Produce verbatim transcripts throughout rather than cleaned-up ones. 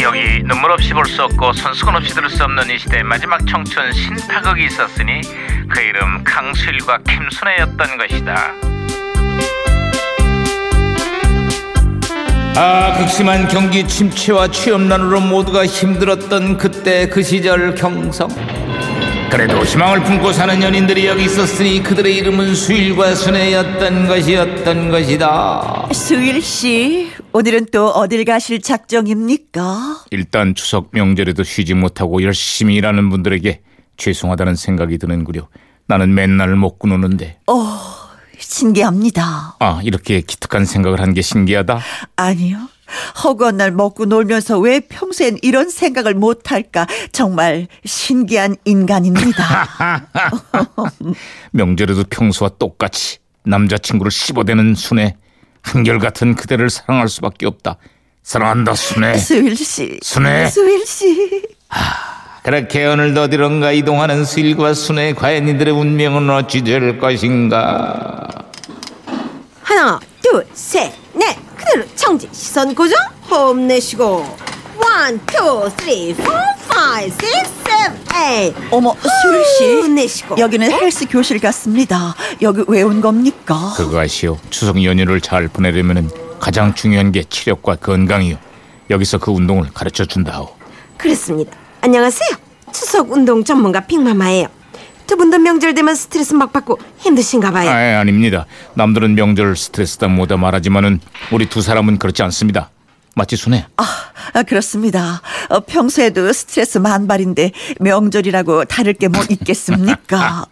여기 눈물 없이 볼 수 없고 손수건 없이 들을 수 없는 이 시대의 마지막 청춘 신파극이 있었으니 그 이름 강수일과 김순애였던 것이다. 아, 극심한 경기 침체와 취업난으로 모두가 힘들었던 그때 그 시절 경성. 그래도 희망을 품고 사는 연인들이 여기 있었으니 그들의 이름은 수일과 순애였던 것이었던 것이다. 수일씨, 오늘은 또 어딜 가실 작정입니까? 일단 추석 명절에도 쉬지 못하고 열심히 일하는 분들에게 죄송하다는 생각이 드는구려. 나는 맨날 먹고 노는데. 오, 신기합니다. 아, 이렇게 기특한 생각을 한 게 신기하다? 아니요. 허구한 날 먹고 놀면서 왜 평소엔 이런 생각을 못할까? 정말 신기한 인간입니다. 명절에도 평소와 똑같이 남자친구를 씹어대는 순애. 한결같은 그대를 사랑할 수밖에 없다. 사랑한다 순애. 수일씨. 순애. 수일씨. 하, 그렇게 오늘도 어디론가 이동하는 수일과 순애. 과연 이들의 운명은 어찌 될 것인가? 하나 둘 셋 넷. 그대로 청지 시선 고정 호흡 내쉬고 일, 이, 삼, 사, 오, 육, 칠, 팔. 어머 수일씨 내쉬고. 여기는 헬스 교실 같습니다. 여기 왜 온 겁니까? 그것이요, 추석 연휴를 잘 보내려면 가장 중요한 게 체력과 건강이요. 여기서 그 운동을 가르쳐준다오. 그렇습니다. 안녕하세요, 추석 운동 전문가 빅마마예요. 두 분도 명절 되면 스트레스 막 받고 힘드신가 봐요. 아, 아닙니다. 남들은 명절 스트레스다 뭐다 말하지만은 우리 두 사람은 그렇지 않습니다. 맞지 순애? 아, 그렇습니다. 어, 평소에도 스트레스 만발인데 명절이라고 다를 게 뭐 있겠습니까?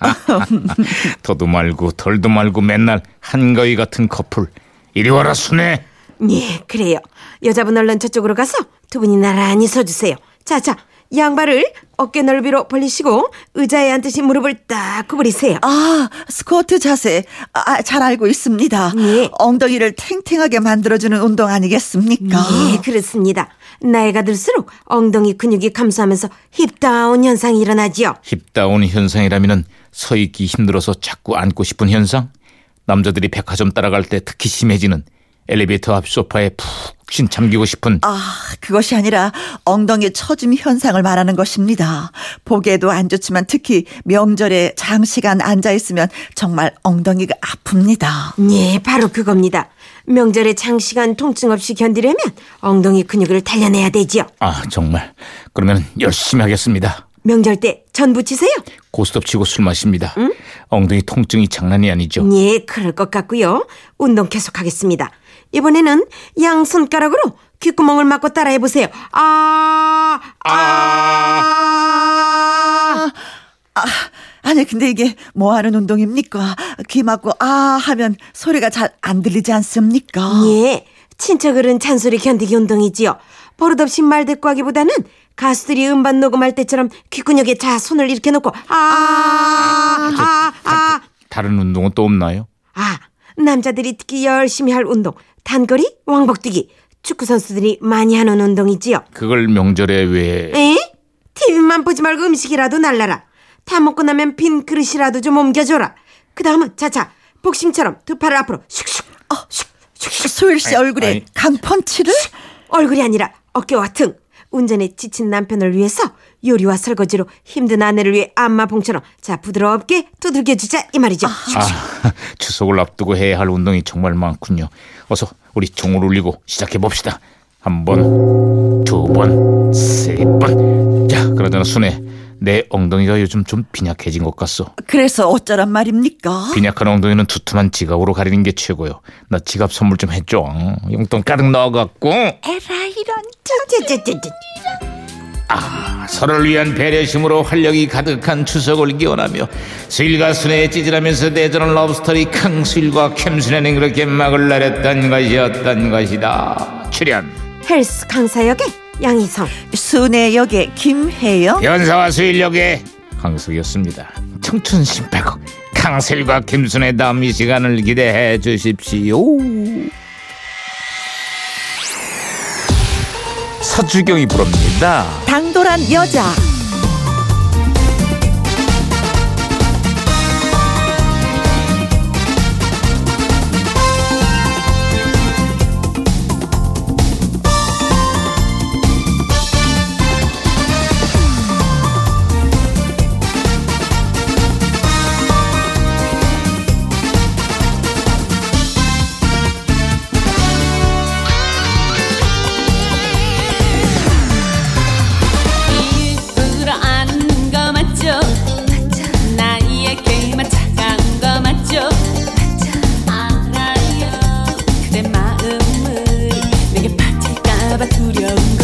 더도 말고 덜도 말고 맨날 한가위 같은 커플. 이리 와라 순애. 예, 그래요. 여자분 얼른 저쪽으로 가서 두 분이 나란히 서주세요. 자자. 양발을 어깨 넓이로 벌리시고 의자에 앉듯이 무릎을 딱 구부리세요. 아, 스쿼트 자세. 아, 잘 알고 있습니다. 네. 엉덩이를 탱탱하게 만들어주는 운동 아니겠습니까? 네, 그렇습니다. 나이가 들수록 엉덩이 근육이 감소하면서 힙다운 현상이 일어나지요. 힙다운 현상이라면 서 있기 힘들어서 자꾸 앉고 싶은 현상? 남자들이 백화점 따라갈 때 특히 심해지는 엘리베이터 앞 소파에 푹 신 잠기고 싶은. 아, 그것이 아니라 엉덩이 처짐 현상을 말하는 것입니다. 보기에도 안 좋지만 특히 명절에 장시간 앉아있으면 정말 엉덩이가 아픕니다. 네, 바로 그겁니다. 명절에 장시간 통증 없이 견디려면 엉덩이 근육을 단련해야 되지요. 아, 정말. 그러면 열심히 하겠습니다. 명절 때 전부 치세요. 고스톱 치고 술 마십니다. 응? 엉덩이 통증이 장난이 아니죠. 네, 그럴 것 같고요. 운동 계속하겠습니다. 이번에는 양 손가락으로 귓구멍을 막고 따라해보세요. 아, 아, 아, 아, 아니 근데 이게 뭐하는 운동입니까? 귀 막고 아 하면 소리가 잘 안 들리지 않습니까? 예, 친척어른 잔소리 견디기 운동이지요. 버릇없이 말 듣고 하기보다는 가수들이 음반 녹음할 때처럼 귓근육에 자 손을 이렇게 놓고 아, 아, 아, 아, 아. 다른 운동은 또 없나요? 아, 남자들이 특히 열심히 할 운동. 단거리, 왕복뛰기. 축구 선수들이 많이 하는 운동이지요. 그걸 명절에 왜... 에? 티비만 보지 말고 음식이라도 날라라. 다 먹고 나면 빈 그릇이라도 좀 옮겨줘라. 그 다음은 자자 복싱처럼 두 팔을 앞으로 슉슉 어, 슉슉슉. 소일씨 얼굴에 아이. 강펀치를? 슉. 얼굴이 아니라 어깨와 등. 운전에 지친 남편을 위해서, 요리와 설거지로 힘든 아내를 위해 안마봉처럼 자 부드럽게 두들겨주자 이 말이죠. 아, 추석을 앞두고 해야 할 운동이 정말 많군요. 어서 우리 종을 울리고 시작해봅시다. 한 번, 두 번, 세 번. 자, 그러잖아 순애. 내 엉덩이가 요즘 좀 빈약해진 것 같소. 그래서 어쩌란 말입니까? 빈약한 엉덩이는 두툼한 지갑으로 가리는 게 최고요. 나 지갑 선물 좀 해줘. 용돈 가득 넣어갖고. 에라 이런. 아, 서로를 위한 배려심으로 활력이 가득한 추석을 기원하며 수일과 순애에 찌질하면서 내전한 러브스토리 강수일과 김순애는 그렇게 막을 내렸던 것이었던 것이다. 출연 헬스 강사 역에 양희성, 순애 역에 김혜영, 연사와 수일 역에 강수였습니다. 청춘 신팔곡 강수일과 김순애 다음 이 시간을 기대해 주십시오. 서주경이 부릅니다. 당돌한 여자. 선물 내게 바칠까봐 두려운 걸